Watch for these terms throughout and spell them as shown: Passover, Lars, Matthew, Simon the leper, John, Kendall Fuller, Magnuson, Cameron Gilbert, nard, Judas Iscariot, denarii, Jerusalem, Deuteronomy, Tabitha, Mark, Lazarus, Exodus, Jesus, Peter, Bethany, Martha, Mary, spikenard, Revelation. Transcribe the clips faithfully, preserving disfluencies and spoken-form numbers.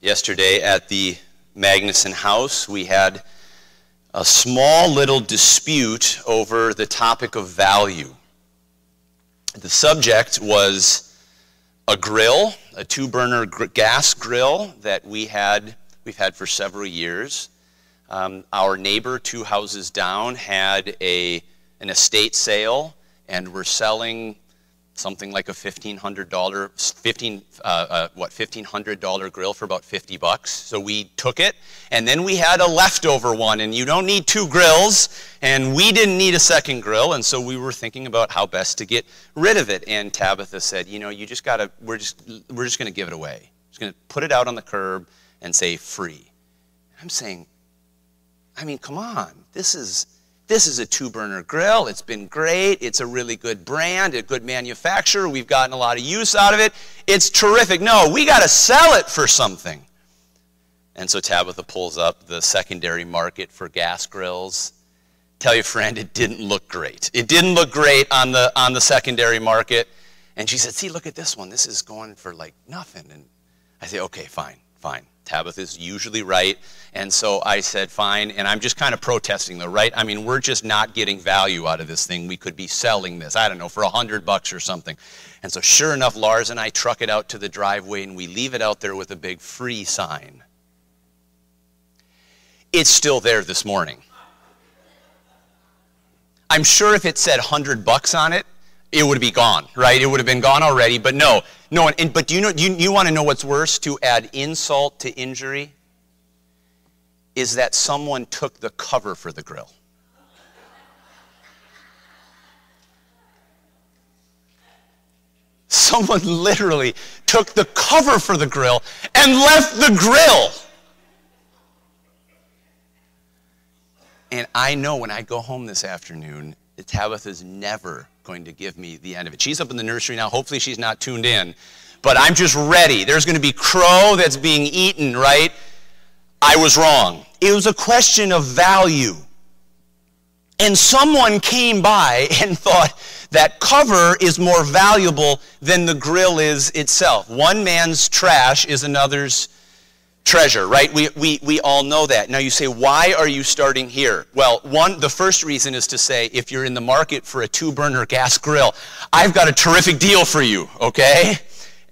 yesterday at the Magnuson house, we had a small little dispute over the topic of value. The subject was a grill, a two-burner gr- gas grill that we had, we've had for several years. Um, our neighbor two houses down had a an estate sale, and we're selling something like a fifteen hundred dollars, fifteen, uh, uh, what, fifteen hundred dollars grill for about fifty bucks. So we took it, and then we had a leftover one, and you don't need two grills, and we didn't need a second grill, and so we were thinking about how best to get rid of it. And Tabitha said, you know, you just gotta, we're just, we're just gonna give it away. Just gonna put it out on the curb and say free. I'm saying, I mean, come on, this is, This is a two-burner grill. It's been great. It's a really good brand, a good manufacturer. We've gotten a lot of use out of it. It's terrific. No, we got to sell it for something. And so Tabitha pulls up the secondary market for gas grills. Tell your friend, it didn't look great. It didn't look great on the on the secondary market. And she said, see, look at this one. This is going for like nothing. And I say, okay, fine, fine. Tabitha's usually right, and so I said, fine, and I'm just kind of protesting though, right? I mean, we're just not getting value out of this thing. We could be selling this, I don't know, for a hundred bucks or something. And so sure enough, Lars and I truck it out to the driveway, and we leave it out there with a big free sign. It's still there this morning. I'm sure if it said hundred bucks on it, it would be gone, right? It would have been gone already, but no. No, and, but do you know, you, you want to know what's worse? To add insult to injury is that someone took the cover for the grill. Someone literally took the cover for the grill and left the grill. And I know when I go home this afternoon, Tabitha's never going to give me the end of it. She's up in the nursery now. Hopefully she's not tuned in, but I'm just ready. There's going to be crow that's being eaten, right? I was wrong. It was a question of value. And someone came by and thought that cover is more valuable than the grill is itself. One man's trash is another's treasure, right? We, we, we all know that. Now you say, why are you starting here? Well, one, the first reason is to say, if you're in the market for a two-burner gas grill, I've got a terrific deal for you, okay?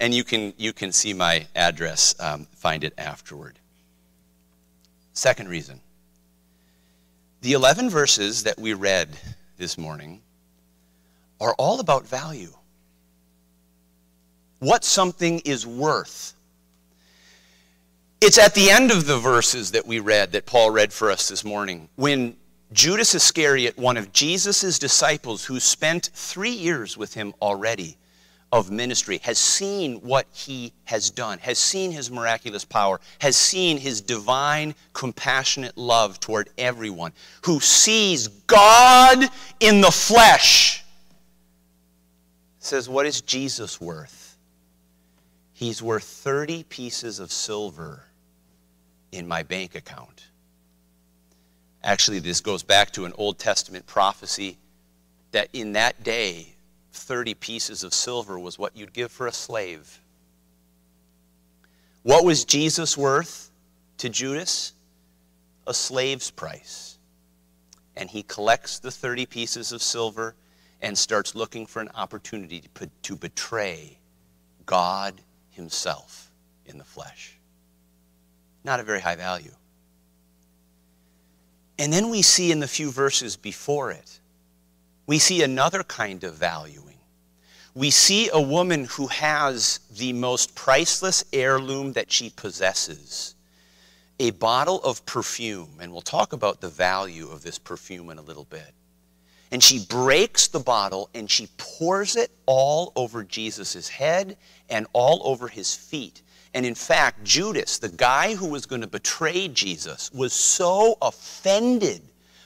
And you can, you can see my address, um, find it afterward. Second reason, the eleven verses that we read this morning are all about value. What something is worth. It's at the end of the verses that we read, that Paul read for us this morning, when Judas Iscariot, one of Jesus' disciples who spent three years with him already of ministry, has seen what he has done, has seen his miraculous power, has seen his divine, compassionate love toward everyone, who sees God in the flesh, says, what is Jesus worth? He's worth thirty pieces of silver in my bank account. Actually, this goes back to an Old Testament prophecy that in that day, thirty pieces of silver was what you'd give for a slave. What was Jesus worth to Judas? A slave's price. And he collects the thirty pieces of silver and starts looking for an opportunity to, to betray God himself in the flesh. Not a very high value. And then we see in the few verses before it, we see another kind of valuing. We see a woman who has the most priceless heirloom that she possesses, a bottle of perfume, and we'll talk about the value of this perfume in a little bit. And she breaks the bottle and she pours it all over Jesus' head and all over his feet. And in fact, Judas, the guy who was going to betray Jesus, was so offended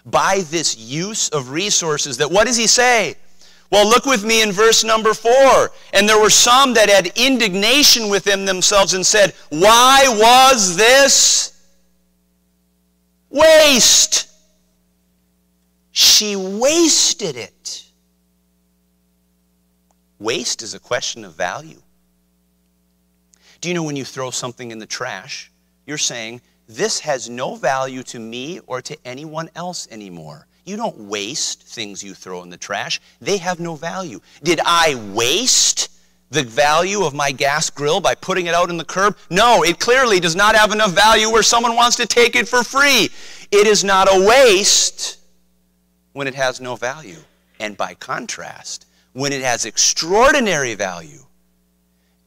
by this use of resources that what does he say? Well, look with me in verse number four. And there were some that had indignation within themselves and said, why was this waste? She wasted it. Waste is a question of value. Do you know when you throw something in the trash, you're saying, this has no value to me or to anyone else anymore. You don't waste things you throw in the trash. They have no value. Did I waste the value of my gas grill by putting it out in the curb? No, it clearly does not have enough value where someone wants to take it for free. It is not a waste when it has no value. And by contrast, when it has extraordinary value,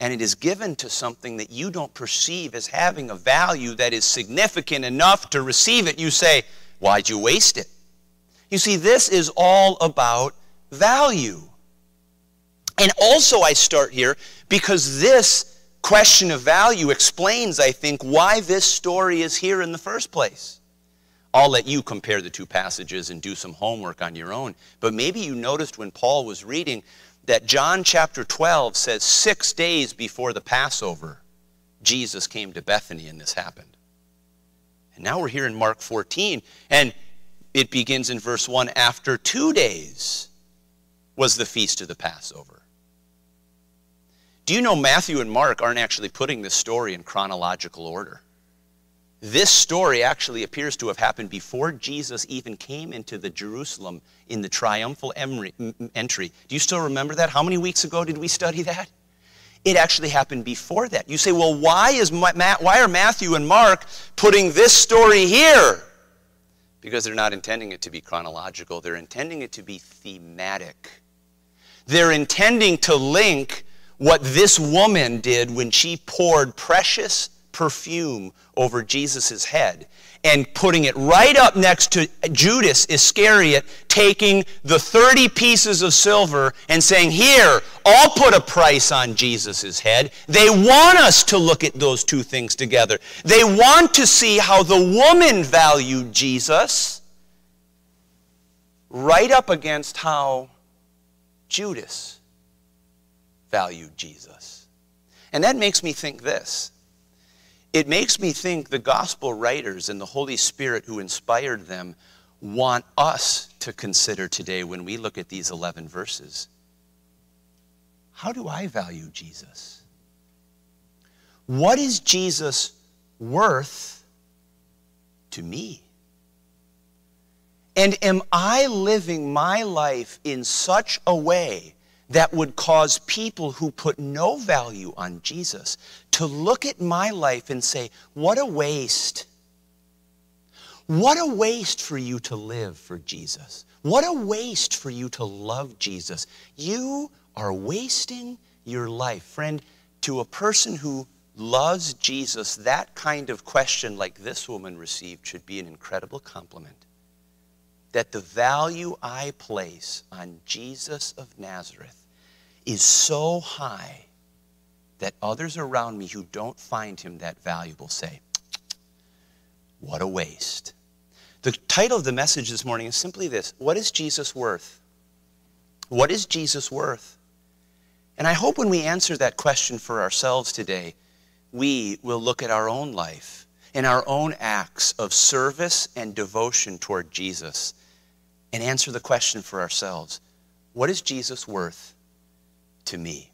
and it is given to something that you don't perceive as having a value that is significant enough to receive it, you say, why'd you waste it? You see, this is all about value. And also I start here because this question of value explains, I think, why this story is here in the first place. I'll let you compare the two passages and do some homework on your own. But maybe you noticed when Paul was reading that John chapter twelve says six days before the Passover, Jesus came to Bethany and this happened. And now we're here in Mark fourteen, and it begins in verse one, after two days was the feast of the Passover. Do you know Matthew and Mark aren't actually putting this story in chronological order? This story actually appears to have happened before Jesus even came into the Jerusalem in the triumphal entry. Do you still remember that? How many weeks ago did we study that? It actually happened before that. You say, well, why is Ma- why are Matthew and Mark putting this story here? Because they're not intending it to be chronological. They're intending it to be thematic. They're intending to link what this woman did when she poured precious perfume over Jesus' head and putting it right up next to Judas Iscariot taking the thirty pieces of silver and saying, here, I'll put a price on Jesus' head. They want us to look at those two things together. They want to see how the woman valued Jesus right up against how Judas valued Jesus. And that makes me think this. It makes me think the gospel writers and the Holy Spirit who inspired them want us to consider today when we look at these eleven verses. How do I value Jesus? What is Jesus worth to me? And am I living my life in such a way that would cause people who put no value on Jesus to look at my life and say, what a waste. What a waste for you to live for Jesus. What a waste for you to love Jesus. You are wasting your life. Friend, to a person who loves Jesus, that kind of question like this woman received should be an incredible compliment. That the value I place on Jesus of Nazareth is so high that others around me who don't find him that valuable say, what a waste. The title of the message this morning is simply this: what is Jesus worth? What is Jesus worth? And I hope when we answer that question for ourselves today, we will look at our own life and our own acts of service and devotion toward Jesus and answer the question for ourselves, what is Jesus worth to me?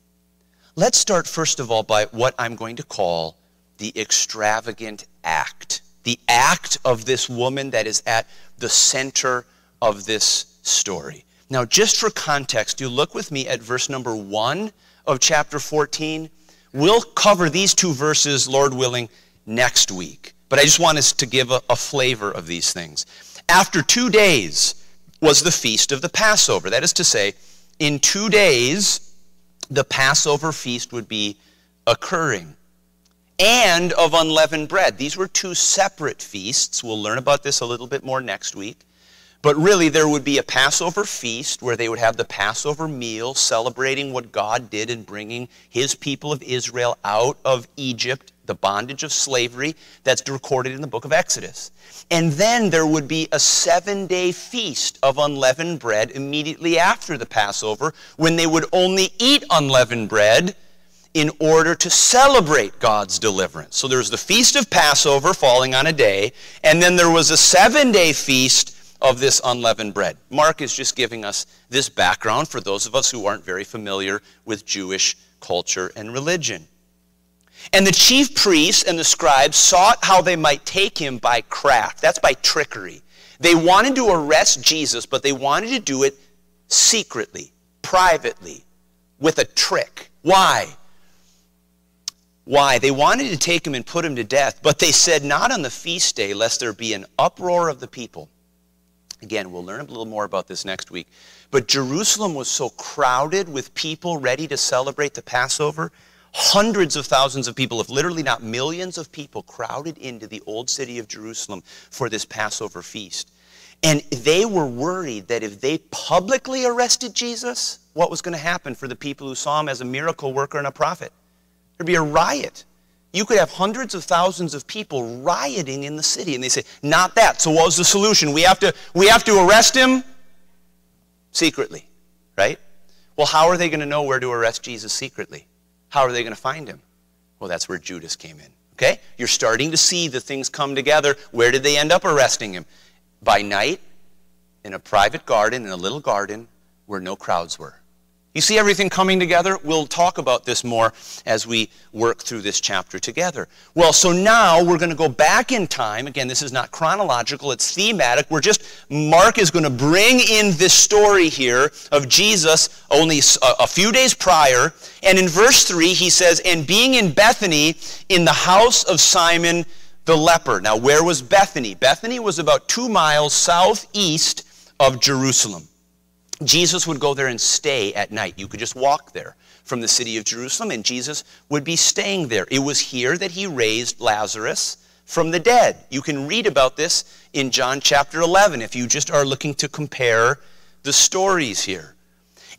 Let's start first of all by what I'm going to call the extravagant act, the act of this woman that is at the center of this story. Now, just for context, you look with me at verse number one of chapter fourteen. We'll cover these two verses, Lord willing, next week. But I just want us to give a, a flavor of these things. After two days was the feast of the Passover. That is to say, in two days, the Passover feast would be occurring. And of unleavened bread. These were two separate feasts. We'll learn about this a little bit more next week. But really, there would be a Passover feast where they would have the Passover meal, celebrating what God did in bringing his people of Israel out of Egypt, the bondage of slavery that's recorded in the book of Exodus. And then there would be a seven-day feast of unleavened bread immediately after the Passover, when they would only eat unleavened bread in order to celebrate God's deliverance. So there was the feast of Passover falling on a day, and then there was a seven-day feast of this unleavened bread. Mark is just giving us this background for those of us who aren't very familiar with Jewish culture and religion. And the chief priests and the scribes sought how they might take him by craft. That's by trickery. They wanted to arrest Jesus, but they wanted to do it secretly, privately, with a trick. Why? Why? They wanted to take him and put him to death, but they said, not on the feast day, lest there be an uproar of the people. Again, we'll learn a little more about this next week. But Jerusalem was so crowded with people ready to celebrate the Passover. Hundreds of thousands of people, if literally not millions of people, crowded into the old city of Jerusalem for this Passover feast. And they were worried that if they publicly arrested Jesus, what was going to happen for the people who saw him as a miracle worker and a prophet? There'd be a riot. You could have hundreds of thousands of people rioting in the city. And they say, not that. So what was the solution? We have to, we have to arrest him secretly, right? Well, how are they going to know where to arrest Jesus secretly? How are they going to find him? Well, that's where Judas came in, okay? You're starting to see the things come together. Where did they end up arresting him? By night, in a private garden, in a little garden where no crowds were. You see everything coming together? We'll talk about this more as we work through this chapter together. Well, so now we're going to go back in time. Again, this is not chronological. It's thematic. We're just, Mark is going to bring in this story here of Jesus only a, a few days prior. And in verse three, he says, and being in Bethany in the house of Simon the leper. Now, where was Bethany? Bethany was about two miles southeast of Jerusalem. Jesus would go there and stay at night. You could just walk there from the city of Jerusalem, and Jesus would be staying there. It was here that he raised Lazarus from the dead. You can read about this in John chapter eleven if you just are looking to compare the stories here.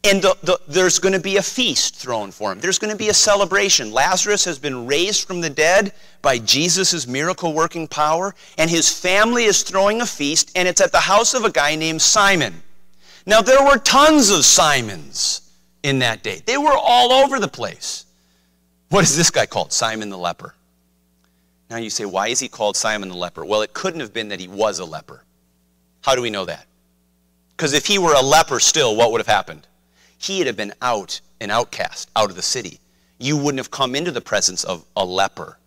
And the, the, there's going to be a feast thrown for him. There's going to be a celebration. Lazarus has been raised from the dead by Jesus' miracle-working power, and his family is throwing a feast, and it's at the house of a guy named Simon. Now, there were tons of Simons in that day. They were all over the place. What is this guy called? Simon the leper. Now you say, why is he called Simon the leper? Well, it couldn't have been that he was a leper. How do we know that? Because if he were a leper still, what would have happened? He'd have been out, an outcast, out of the city. You wouldn't have come into the presence of a leper.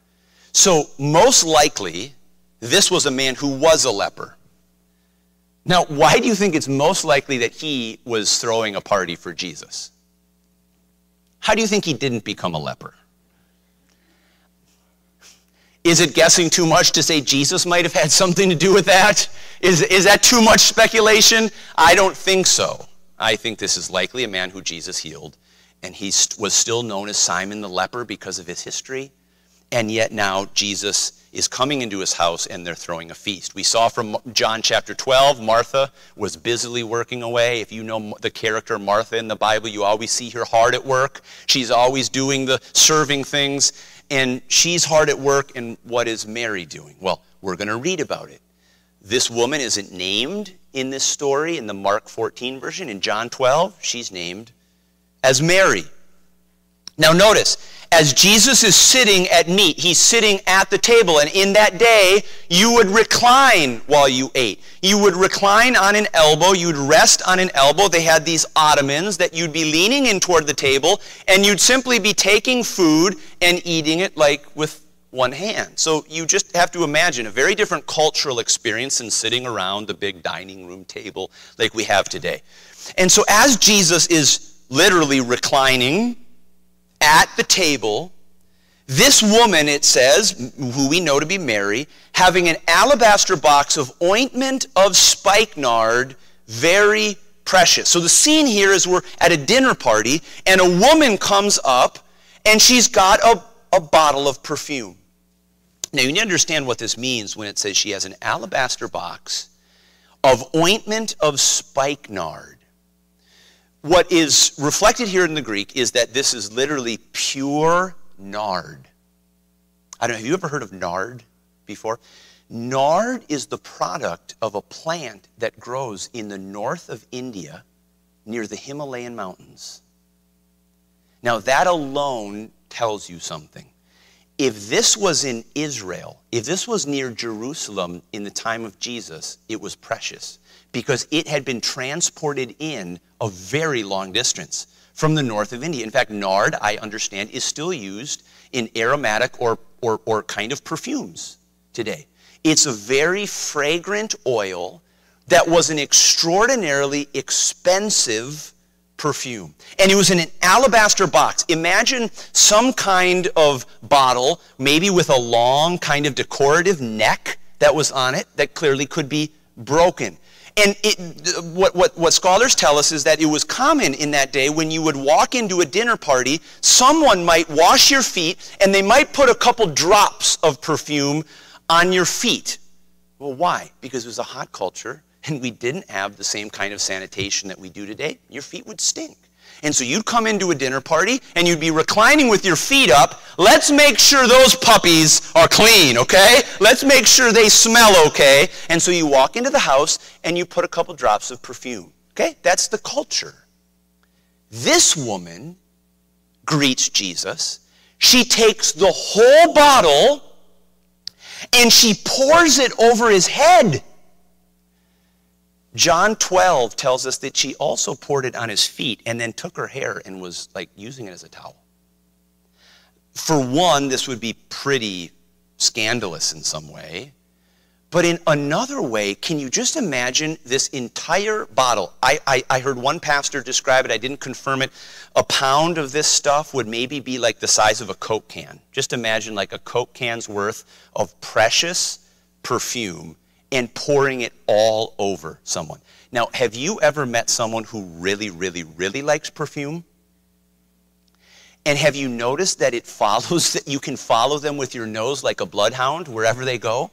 So most likely, this was a man who was a leper. Now, why do you think it's most likely that he was throwing a party for Jesus? How do you think he didn't become a leper? Is it guessing too much to say Jesus might have had something to do with that? Is, is that too much speculation? I don't think so. I think this is likely a man who Jesus healed, and he was still known as Simon the leper because of his history. And yet now Jesus is coming into his house and they're throwing a feast. We saw from John chapter twelve, Martha was busily working away. If you know the character Martha in the Bible, you always see her hard at work. She's always doing the serving things, and she's hard at work. And what is Mary doing? Well, we're going to read about it. This woman isn't named in this story in the Mark fourteen version. In John twelve, she's named as Mary. Now notice, as Jesus is sitting at meat, he's sitting at the table. And in that day, you would recline while you ate. You would recline on an elbow. You'd rest on an elbow. They had these ottomans that you'd be leaning in toward the table. And you'd simply be taking food and eating it like with one hand. So you just have to imagine a very different cultural experience than sitting around the big dining room table like we have today. And so as Jesus is literally reclining at the table, this woman, it says, who we know to be Mary, having an alabaster box of ointment of spikenard, very precious. So the scene here is we're at a dinner party, and a woman comes up, and she's got a, a bottle of perfume. Now, you need to understand what this means when it says she has an alabaster box of ointment of spikenard. What is reflected here in the Greek is that this is literally pure nard. I don't know, have you ever heard of nard before? Nard is the product of a plant that grows in the north of India near the Himalayan mountains. Now that alone tells you something. If this was in Israel, if this was near Jerusalem in the time of Jesus, it was precious, because it had been transported in a very long distance from the north of India. In fact, nard, I understand, is still used in aromatic or, or, or kind of perfumes today. It's a very fragrant oil that was an extraordinarily expensive perfume. And it was in an alabaster box. Imagine some kind of bottle, maybe with a long kind of decorative neck that was on it that clearly could be broken. And it, what, what, what scholars tell us is that it was common in that day when you would walk into a dinner party, someone might wash your feet and they might put a couple drops of perfume on your feet. Well, why? Because it was a hot culture and we didn't have the same kind of sanitation that we do today. Your feet would stink. And so you'd come into a dinner party and you'd be reclining with your feet up. Let's make sure those puppies are clean, okay? Let's make sure they smell okay. And so you walk into the house and you put a couple drops of perfume, okay? That's the culture. This woman greets Jesus. She takes the whole bottle and she pours it over his head. John twelve tells us that she also poured it on his feet and then took her hair and was like using it as a towel. For one, this would be pretty scandalous in some way. But in another way, can you just imagine this entire bottle? I, I, I heard one pastor describe it. I didn't confirm it. A pound of this stuff would maybe be like the size of a Coke can. Just imagine like a Coke can's worth of precious perfume and pouring it all over someone. Now, have you ever met someone who really, really, really likes perfume? And have you noticed that it follows, that you can follow them with your nose like a bloodhound wherever they go?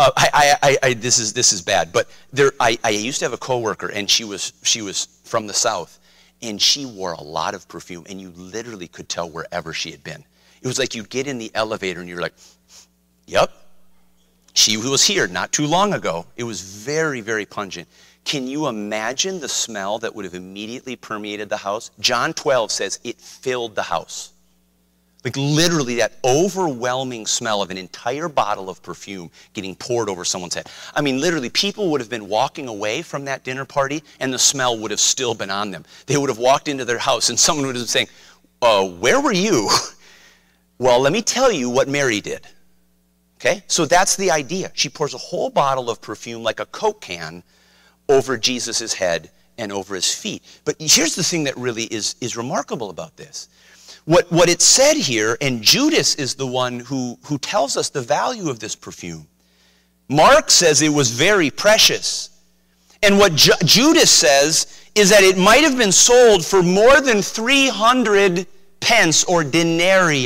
Uh, I, I, I, I, this is this is bad, but there, I, I used to have a coworker, and she was she was from the South, and she wore a lot of perfume, and you literally could tell wherever she had been. It was like you'd get in the elevator, and you're like, "Yep." She was here not too long ago. It was very, very pungent. Can you imagine the smell that would have immediately permeated the house? John twelve says it filled the house. Like literally that overwhelming smell of an entire bottle of perfume getting poured over someone's head. I mean, literally people would have been walking away from that dinner party and the smell would have still been on them. They would have walked into their house and someone would have been saying, uh, where were you? Well, let me tell you what Mary did. Okay, so that's the idea. She pours a whole bottle of perfume like a Coke can over Jesus' head and over his feet. But here's the thing that really is, is remarkable about this. What, what it said here, and Judas is the one who, who tells us the value of this perfume. Mark says it was very precious. And what Ju- Judas says is that it might have been sold for more than three hundred pence or denarii.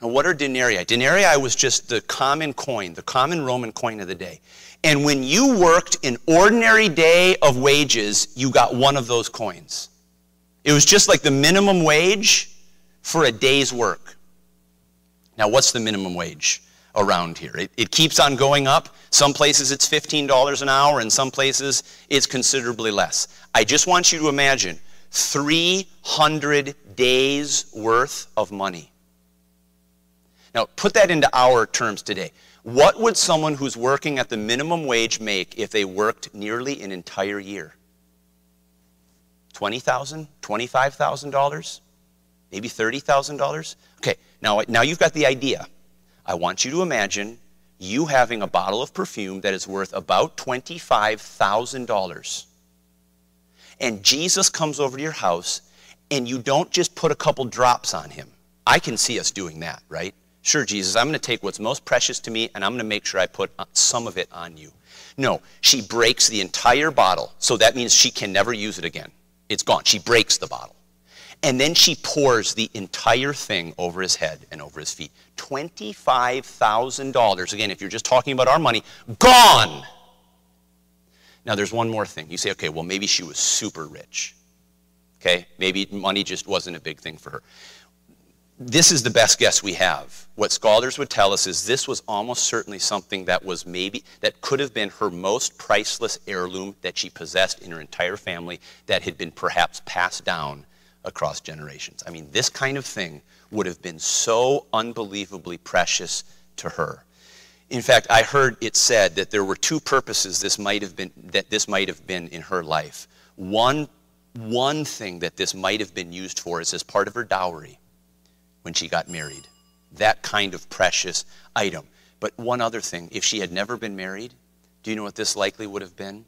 Now, what are denarii? Denarii was just the common coin, the common Roman coin of the day. And when you worked an ordinary day of wages, you got one of those coins. It was just like the minimum wage for a day's work. Now, what's the minimum wage around here? It, it keeps on going up. Some places it's fifteen dollars an hour, and some places it's considerably less. I just want you to imagine three hundred days worth of money. Now, put that into our terms today. What would someone who's working at the minimum wage make if they worked nearly an entire year? twenty thousand dollars, twenty-five thousand dollars, maybe thirty thousand dollars? Okay, now, now you've got the idea. I want you to imagine you having a bottle of perfume that is worth about twenty-five thousand dollars. And Jesus comes over to your house, and you don't just put a couple drops on him. I can see us doing that, right? Sure, Jesus, I'm going to take what's most precious to me and I'm going to make sure I put some of it on you. No, she breaks the entire bottle. So that means she can never use it again. It's gone. She breaks the bottle. And then she pours the entire thing over his head and over his feet. twenty-five thousand dollars. Again, if you're just talking about our money, gone. Now, there's one more thing. You say, okay, well, maybe she was super rich. Okay, maybe money just wasn't a big thing for her. This is the best guess we have. What scholars would tell us is this was almost certainly something that was maybe, that could have been her most priceless heirloom that she possessed in her entire family that had been perhaps passed down across generations. I mean, this kind of thing would have been so unbelievably precious to her. In fact, I heard it said that there were two purposes this might have been, that this might have been in her life. One, one thing that this might have been used for is as part of her dowry. when she got married. That kind of precious item. But one other thing, if she had never been married, do you know what this likely would have been?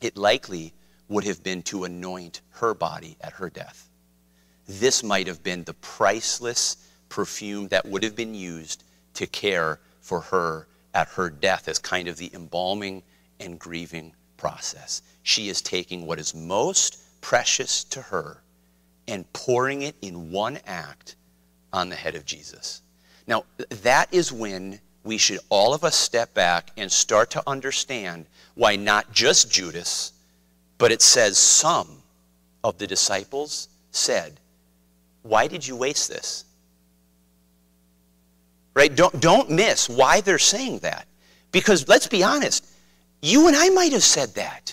It likely would have been to anoint her body at her death. This might have been the priceless perfume that would have been used to care for her at her death as kind of the embalming and grieving process. She is taking what is most precious to her and pouring it in one act on the head of Jesus. Now, that is when we should all of us step back and start to understand why not just Judas, but it says some of the disciples said, "Why did you waste this?" Right? Don't, don't miss why they're saying that. Because let's be honest, you and I might have said that.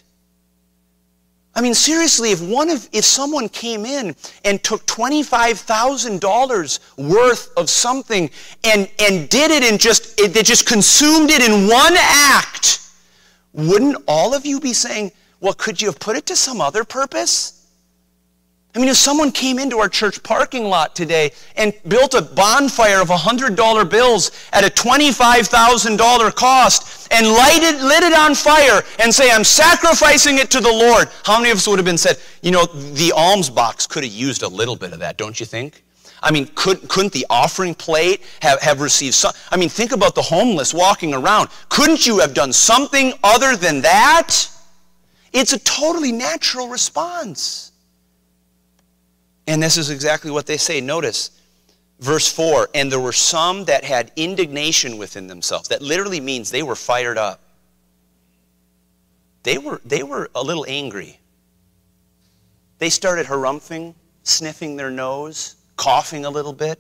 I mean, seriously, if one of, if someone came in and took twenty-five thousand dollars worth of something and, and did it and just, it, they just consumed it in one act, wouldn't all of you be saying, well, could you have put it to some other purpose? I mean, if someone came into our church parking lot today and built a bonfire of one hundred dollar bills at a twenty-five thousand dollar cost and lighted, lit it on fire and say, I'm sacrificing it to the Lord, how many of us would have been said, you know, the alms box could have used a little bit of that, don't you think? I mean, could, couldn't the offering plate have, have received some? I mean, think about the homeless walking around. Couldn't you have done something other than that? It's a totally natural response. And this is exactly what they say. Notice verse four, and there were some that had indignation within themselves. That literally means they were fired up. They were, they were a little angry. They started harumphing, sniffing their nose, coughing a little bit.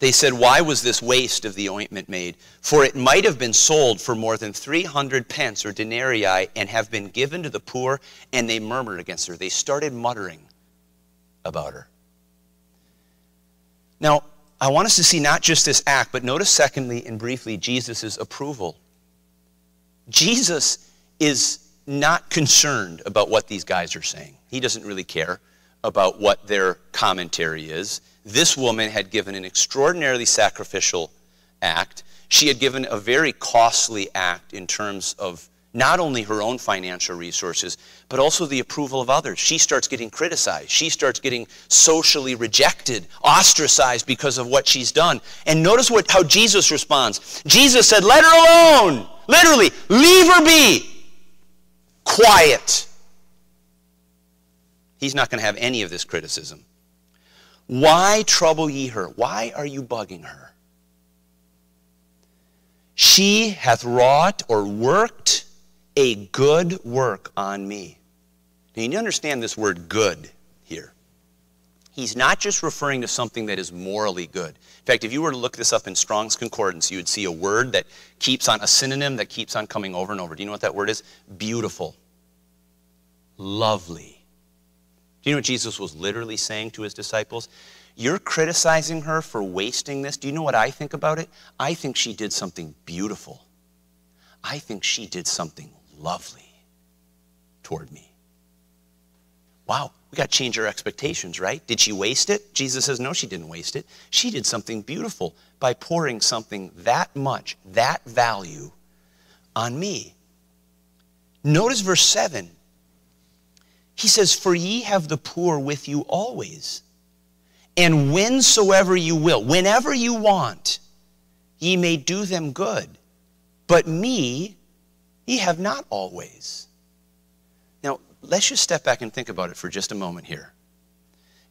They said, why was this waste of the ointment made? For it might have been sold for more than three hundred pence or denarii and have been given to the poor. And they murmured against her. They started muttering about her. Now, I want us to see not just this act, but notice secondly and briefly Jesus' approval. Jesus is not concerned about what these guys are saying. He doesn't really care about what their commentary is. This woman had given an extraordinarily sacrificial act. She had given a very costly act in terms of not only her own financial resources, but also the approval of others. She starts getting criticized. She starts getting socially rejected, ostracized because of what she's done. And notice what how Jesus responds. Jesus said, let her alone. Literally, leave her be. Quiet. He's not going to have any of this criticism. Why trouble ye her? Why are you bugging her? She hath wrought or worked a good work on me. Now you need to understand this word good here. He's not just referring to something that is morally good. In fact, if you were to look this up in Strong's Concordance, you would see a word that keeps on, a synonym that keeps on coming over and over. Do you know what that word is? Beautiful. Lovely. Do you know what Jesus was literally saying to his disciples? You're criticizing her for wasting this. Do you know what I think about it? I think she did something beautiful. I think she did something lovely toward me. Wow, we got to change our expectations, right? Did she waste it? Jesus says, no, she didn't waste it. She did something beautiful by pouring something that much, that value on me. Notice verse seven. He says, for ye have the poor with you always, and whensoever you will, whenever you want, ye may do them good, but me ye have not always. Now, let's just step back and think about it for just a moment here.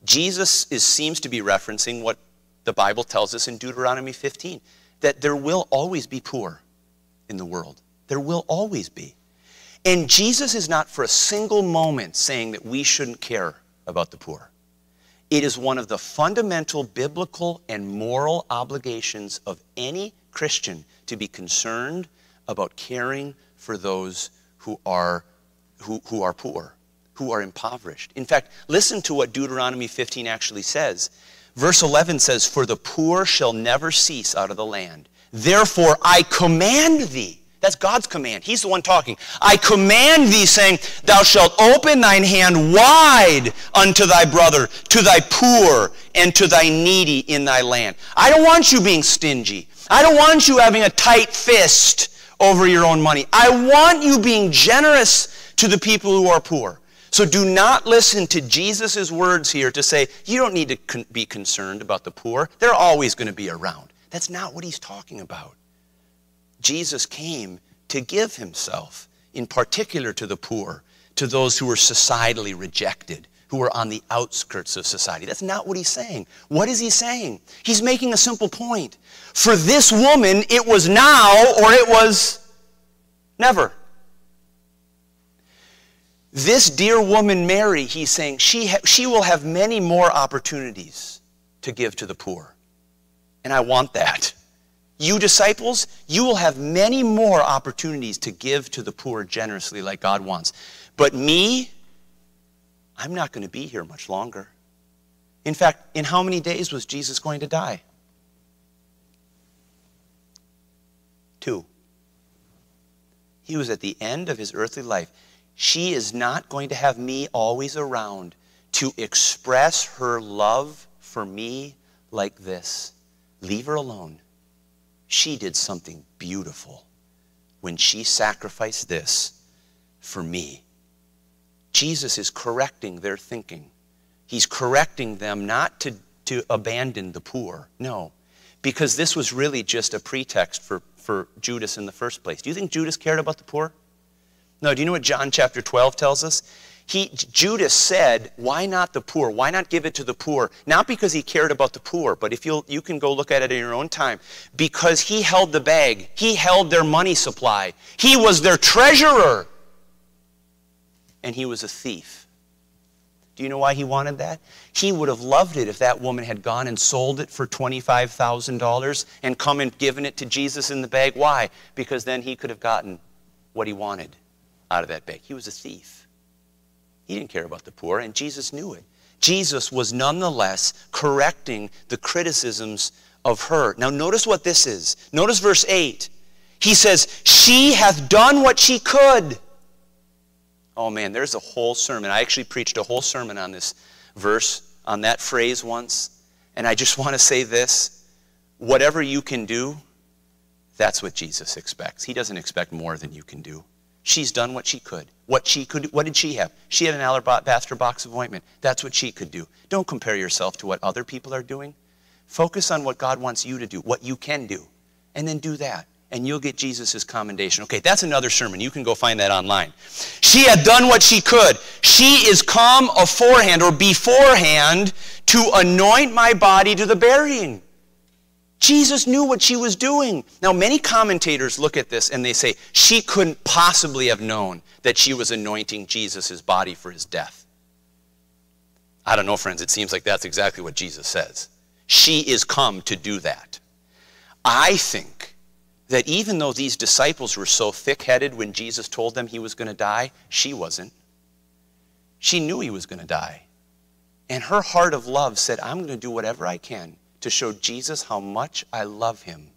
Jesus is, seems to be referencing what the Bible tells us in Deuteronomy fifteen, that there will always be poor in the world. There will always be. And Jesus is not for a single moment saying that we shouldn't care about the poor. It is one of the fundamental biblical and moral obligations of any Christian to be concerned about caring for those who are, who, who are poor, who are impoverished. In fact, listen to what Deuteronomy fifteen actually says. Verse eleven says, for the poor shall never cease out of the land. Therefore I command thee. That's God's command. He's the one talking. I command thee, saying, thou shalt open thine hand wide unto thy brother, to thy poor, and to thy needy in thy land. I don't want you being stingy. I don't want you having a tight fist over your own money. I want you being generous to the people who are poor. So do not listen to Jesus' words here to say, you don't need to con- be concerned about the poor. They're always going to be around. That's not what he's talking about. Jesus came to give himself, in particular to the poor, to those who were societally rejected, who were on the outskirts of society. That's not what he's saying. What is he saying? He's making a simple point. For this woman, it was now or it was never. This dear woman, Mary, he's saying, she, ha- she will have many more opportunities to give to the poor. And I want that. You disciples, you will have many more opportunities to give to the poor generously like God wants. But me, I'm not going to be here much longer. In fact, in how many days was Jesus going to die? Two. He was at the end of his earthly life. She is not going to have me always around to express her love for me like this. Leave her alone. She did something beautiful when she sacrificed this for me. Jesus is correcting their thinking. He's correcting them not to, to abandon the poor. No, because this was really just a pretext for, for Judas in the first place. Do you think Judas cared about the poor? No, do you know what John chapter twelve tells us? He, Judas said, why not the poor? Why not give it to the poor? Not because he cared about the poor, but if you'll, you can go look at it in your own time. Because he held the bag. He held their money supply. He was their treasurer. And he was a thief. Do you know why he wanted that? He would have loved it if that woman had gone and sold it for twenty-five thousand dollars and come and given it to Jesus in the bag. Why? Because then he could have gotten what he wanted out of that bag. He was a thief. He didn't care about the poor, and Jesus knew it. Jesus was nonetheless correcting the criticisms of her. Now notice what this is. Notice verse eight. He says, she hath done what she could. Oh man, there's a whole sermon. I actually preached a whole sermon on this verse, on that phrase once. And I just want to say this. Whatever you can do, that's what Jesus expects. He doesn't expect more than you can do. She's done what she could. What she could, what did she have? She had an alabaster box of ointment. That's what she could do. Don't compare yourself to what other people are doing. Focus on what God wants you to do, what you can do, and then do that. And you'll get Jesus' commendation. Okay, that's another sermon. You can go find that online. She had done what she could. She is come aforehand or beforehand to anoint my body to the burying. Jesus knew what she was doing. Now, many commentators look at this and they say, she couldn't possibly have known that she was anointing Jesus' body for his death. I don't know, friends. It seems like that's exactly what Jesus says. She is come to do that. I think that even though these disciples were so thick-headed when Jesus told them he was going to die, she wasn't. She knew he was going to die. And her heart of love said, I'm going to do whatever I can to show Jesus how much I love him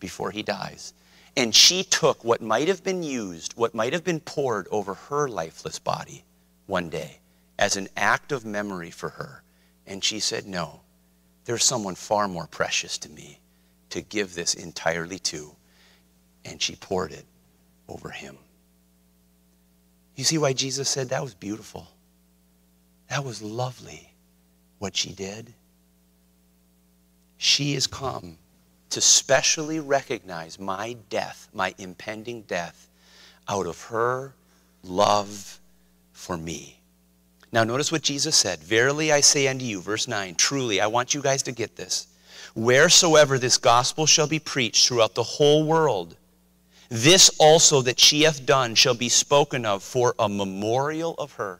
before he dies. And she took what might have been used, what might have been poured over her lifeless body one day as an act of memory for her. And she said, no, there's someone far more precious to me to give this entirely to. And she poured it over him. You see why Jesus said that was beautiful. That was lovely what she did. She is come to specially recognize my death, my impending death, out of her love for me. Now notice what Jesus said. Verily I say unto you, verse nine, truly, I want you guys to get this. Wheresoever this gospel shall be preached throughout the whole world, this also that she hath done shall be spoken of for a memorial of her.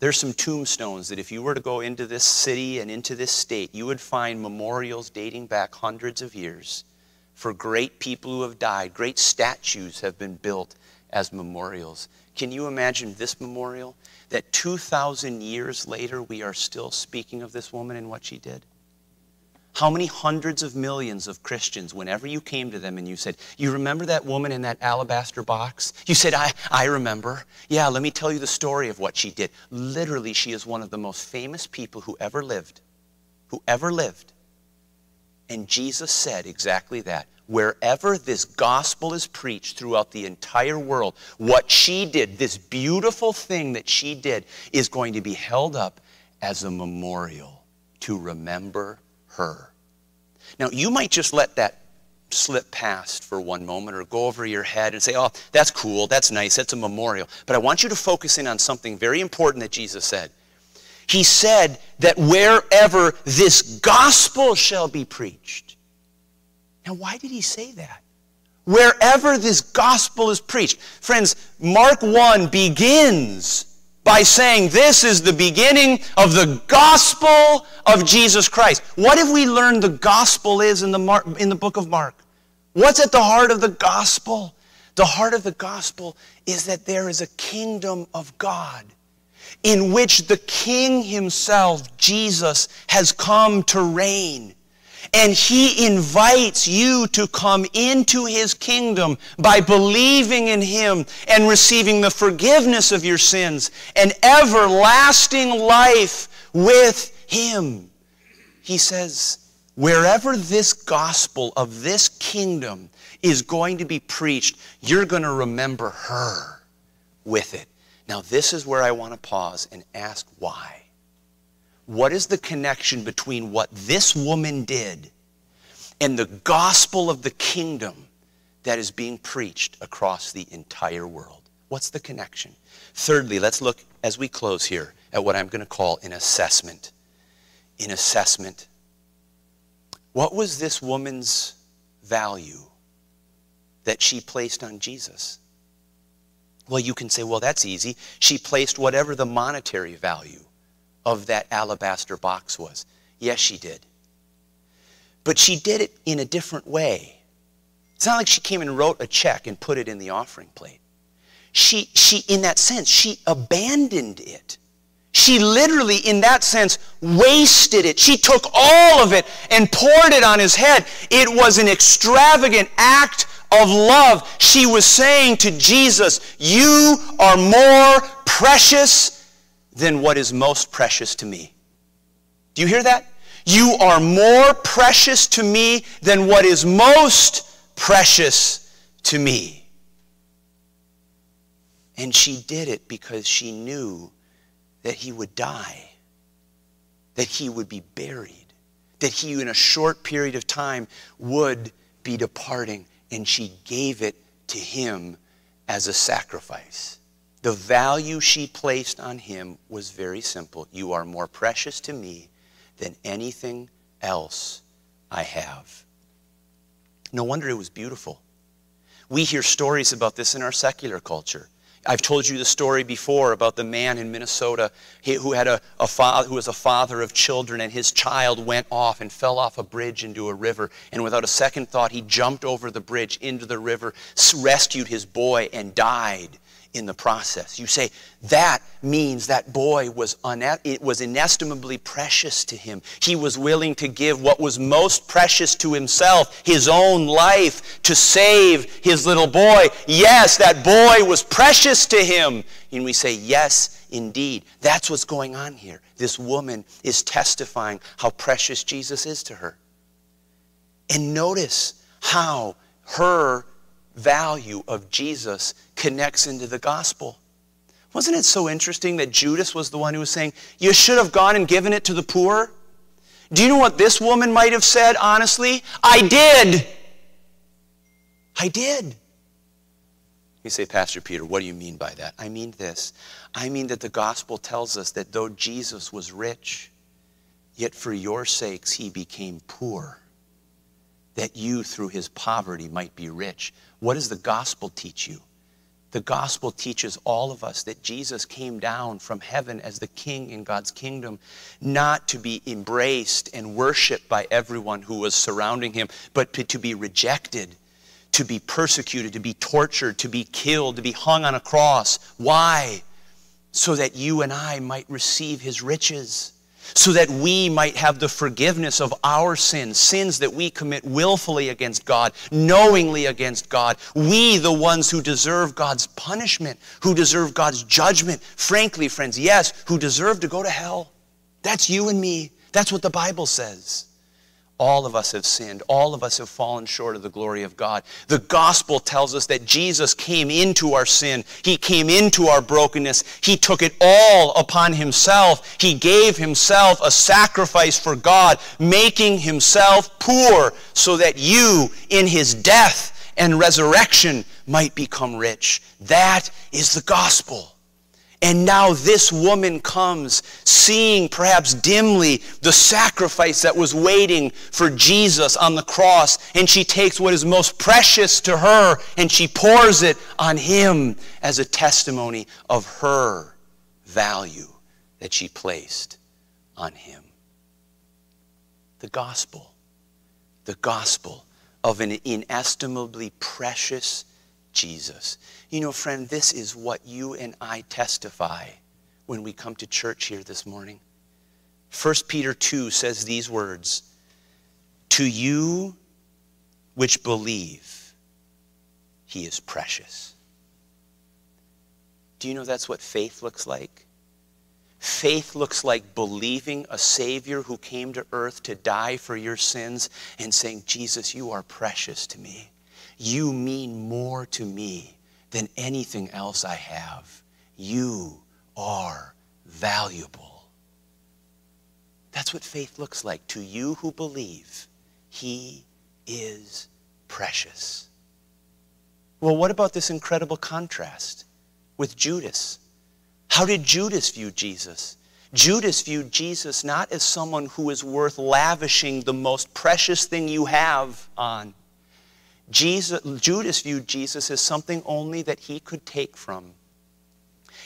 There's some tombstones that if you were to go into this city and into this state, you would find memorials dating back hundreds of years for great people who have died. Great statues have been built as memorials. Can you imagine this memorial? That two thousand years later, we are still speaking of this woman and what she did? How many hundreds of millions of Christians, whenever you came to them and you said, you remember that woman in that alabaster box? You said, I, I remember. Yeah, let me tell you the story of what she did. Literally, she is one of the most famous people who ever lived, who ever lived. And Jesus said exactly that. Wherever this gospel is preached throughout the entire world, what she did, this beautiful thing that she did, is going to be held up as a memorial to remember her. Now, you might just let that slip past for one moment or go over your head and say, oh, that's cool, that's nice, that's a memorial. But I want you to focus in on something very important that Jesus said. He said that wherever this gospel shall be preached. Now, why did he say that? Wherever this gospel is preached. Friends, Mark one begins by saying this is the beginning of the gospel of Jesus Christ. What have we learned the gospel is in the, Mark, in the book of Mark? What's at the heart of the gospel? The heart of the gospel is that there is a kingdom of God in which the King himself, Jesus, has come to reign. And he invites you to come into his kingdom by believing in him and receiving the forgiveness of your sins and everlasting life with him. He says, wherever this gospel of this kingdom is going to be preached, you're going to remember her with it. Now, this is where I want to pause and ask why. What is the connection between what this woman did and the gospel of the kingdom that is being preached across the entire world? What's the connection? Thirdly, let's look as we close here at what I'm going to call an assessment. An assessment. What was this woman's value that she placed on Jesus? Well, you can say, well, that's easy. She placed whatever the monetary value of that alabaster box was. Yes, she did. But she did it in a different way. It's not like she came and wrote a check and put it in the offering plate. She, she, in that sense, she abandoned it. She literally, in that sense, wasted it. She took all of it and poured it on his head. It was an extravagant act of love. She was saying to Jesus, you are more precious than what is most precious to me. Do you hear that? You are more precious to me than what is most precious to me. And she did it because she knew that he would die, that he would be buried, that he in a short period of time would be departing, and she gave it to him as a sacrifice. The value she placed on him was very simple. You are more precious to me than anything else I have. No wonder it was beautiful. We hear stories about this in our secular culture. I've told you the story before about the man in Minnesota who had a, a father, who was a father of children, and his child went off and fell off a bridge into a river. And without a second thought, he jumped over the bridge into the river, rescued his boy, and died in the process. You say, that means that boy was un- it was inestimably precious to him. He was willing to give what was most precious to himself, his own life, to save his little boy. Yes, that boy was precious to him. And we say, yes, indeed. That's what's going on here. This woman is testifying how precious Jesus is to her. And notice how her value of Jesus connects into the gospel. Wasn't it so interesting that Judas was the one who was saying, you should have gone and given it to the poor? Do you know what this woman might have said, honestly? I did. I did. You say, Pastor Peter, what do you mean by that? I mean this. I mean that the gospel tells us that though Jesus was rich, yet for your sakes he became poor, that you through his poverty might be rich. What does the gospel teach you? The gospel teaches all of us that Jesus came down from heaven as the king in God's kingdom, not to be embraced and worshiped by everyone who was surrounding him, but to be rejected, to be persecuted, to be tortured, to be killed, to be hung on a cross. Why? So that you and I might receive his riches. so that we might have the forgiveness of our sins, sins that we commit willfully against God, knowingly against God. We, the ones who deserve God's punishment, who deserve God's judgment, frankly, friends, yes, who deserve to go to hell. That's you and me. That's what the Bible says. All of us have sinned. All of us have fallen short of the glory of God. The gospel tells us that Jesus came into our sin. He came into our brokenness. He took it all upon himself. He gave himself a sacrifice for God, making himself poor so that you, in his death and resurrection, might become rich. That is the gospel. And now this woman comes, seeing perhaps dimly the sacrifice that was waiting for Jesus on the cross. And she takes what is most precious to her and she pours it on him as a testimony of her value that she placed on him. The gospel, the gospel of an inestimably precious Jesus. You know, friend, this is what you and I testify when we come to church here this morning. First Peter two says these words, "To you which believe, he is precious." Do you know that's what faith looks like? Faith looks like believing a Savior who came to earth to die for your sins and saying, "Jesus, you are precious to me. You mean more to me than anything else I have. You are valuable." That's what faith looks like. To you who believe, he is precious. Well, what about this incredible contrast with Judas? How did Judas view Jesus? Judas viewed Jesus not as someone who is worth lavishing the most precious thing you have on. Jesus, Judas viewed Jesus as something only that he could take from.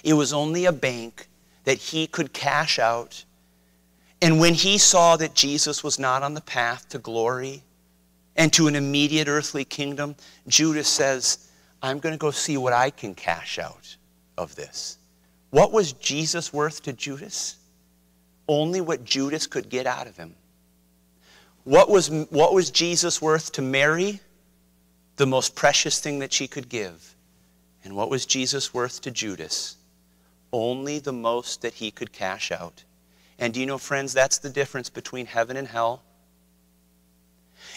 It was only a bank that he could cash out. And when he saw that Jesus was not on the path to glory and to an immediate earthly kingdom, Judas says, "I'm going to go see what I can cash out of this." What was Jesus worth to Judas? Only what Judas could get out of him. What was, what was Jesus worth to Mary? The most precious thing that she could give. And what was Jesus worth to Judas? Only the most that he could cash out. And do you know, friends, that's the difference between heaven and hell.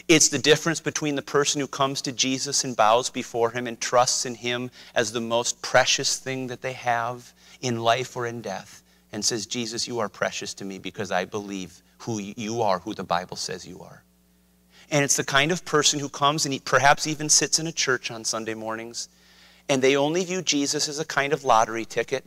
It's the difference between the person who comes to Jesus and bows before him and trusts in him as the most precious thing that they have in life or in death and says, "Jesus, you are precious to me because I believe who you are, who the Bible says you are." And it's the kind of person who comes and he perhaps even sits in a church on Sunday mornings, and they only view Jesus as a kind of lottery ticket.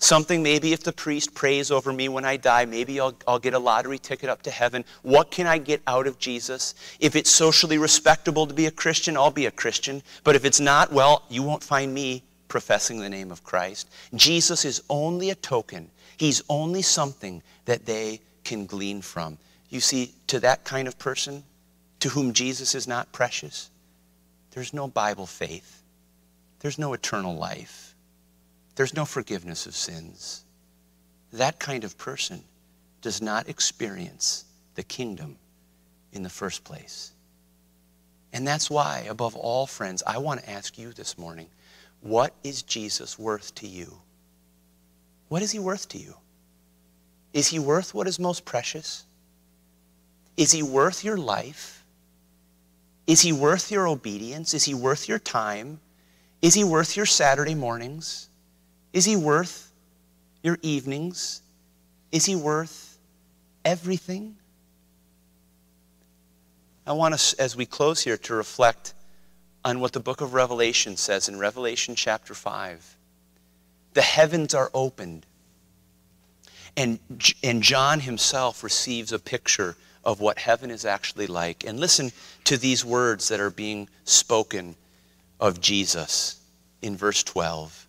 Something maybe if the priest prays over me when I die, maybe I'll, I'll get a lottery ticket up to heaven. What can I get out of Jesus? If it's socially respectable to be a Christian, I'll be a Christian. But if it's not, well, you won't find me professing the name of Christ. Jesus is only a token. He's only something that they can glean from. You see, to that kind of person, to whom Jesus is not precious, there's no Bible faith. There's no eternal life. There's no forgiveness of sins. That kind of person does not experience the kingdom in the first place. And that's why, above all, friends, I want to ask you this morning, what is Jesus worth to you? What is he worth to you? Is he worth what is most precious? Is he worth your life? Is he worth your obedience? Is he worth your time? Is he worth your Saturday mornings? Is he worth your evenings? Is he worth everything? I want us, as we close here, to reflect on what the book of Revelation says in Revelation chapter five. The heavens are opened, and, and John himself receives a picture of what heaven is actually like. And listen to these words that are being spoken of Jesus in verse twelve.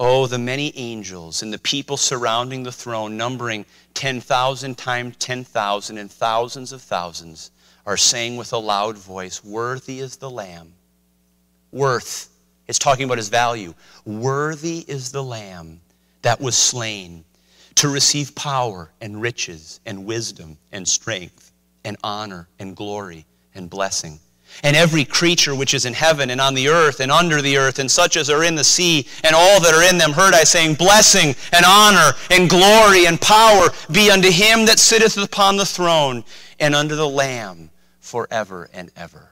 "Oh, the many angels and the people surrounding the throne, numbering ten thousand times ten thousand and thousands of thousands, are saying with a loud voice, 'Worthy is the Lamb.'" Worth. It's talking about his value. "Worthy is the Lamb that was slain to receive power and riches and wisdom and strength and honor and glory and blessing. And every creature which is in heaven and on the earth and under the earth and such as are in the sea and all that are in them heard I saying, blessing and honor and glory and power be unto him that sitteth upon the throne and unto the Lamb forever and ever.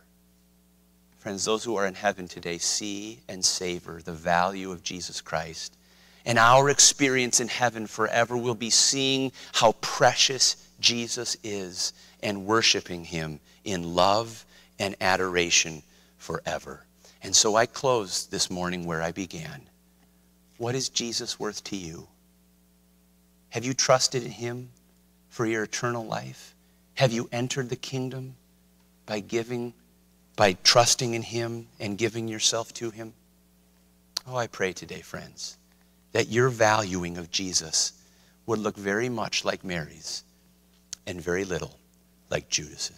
Friends, those who are in heaven today see and savor the value of Jesus Christ. And our experience in heaven forever will be seeing how precious Jesus is and worshiping him in love and adoration forever. And so I close this morning where I began. What is Jesus worth to you? Have you trusted in him for your eternal life? Have you entered the kingdom by giving, by trusting in him and giving yourself to him? Oh, I pray today, friends, that your valuing of Jesus would look very much like Mary's and very little like Judas's.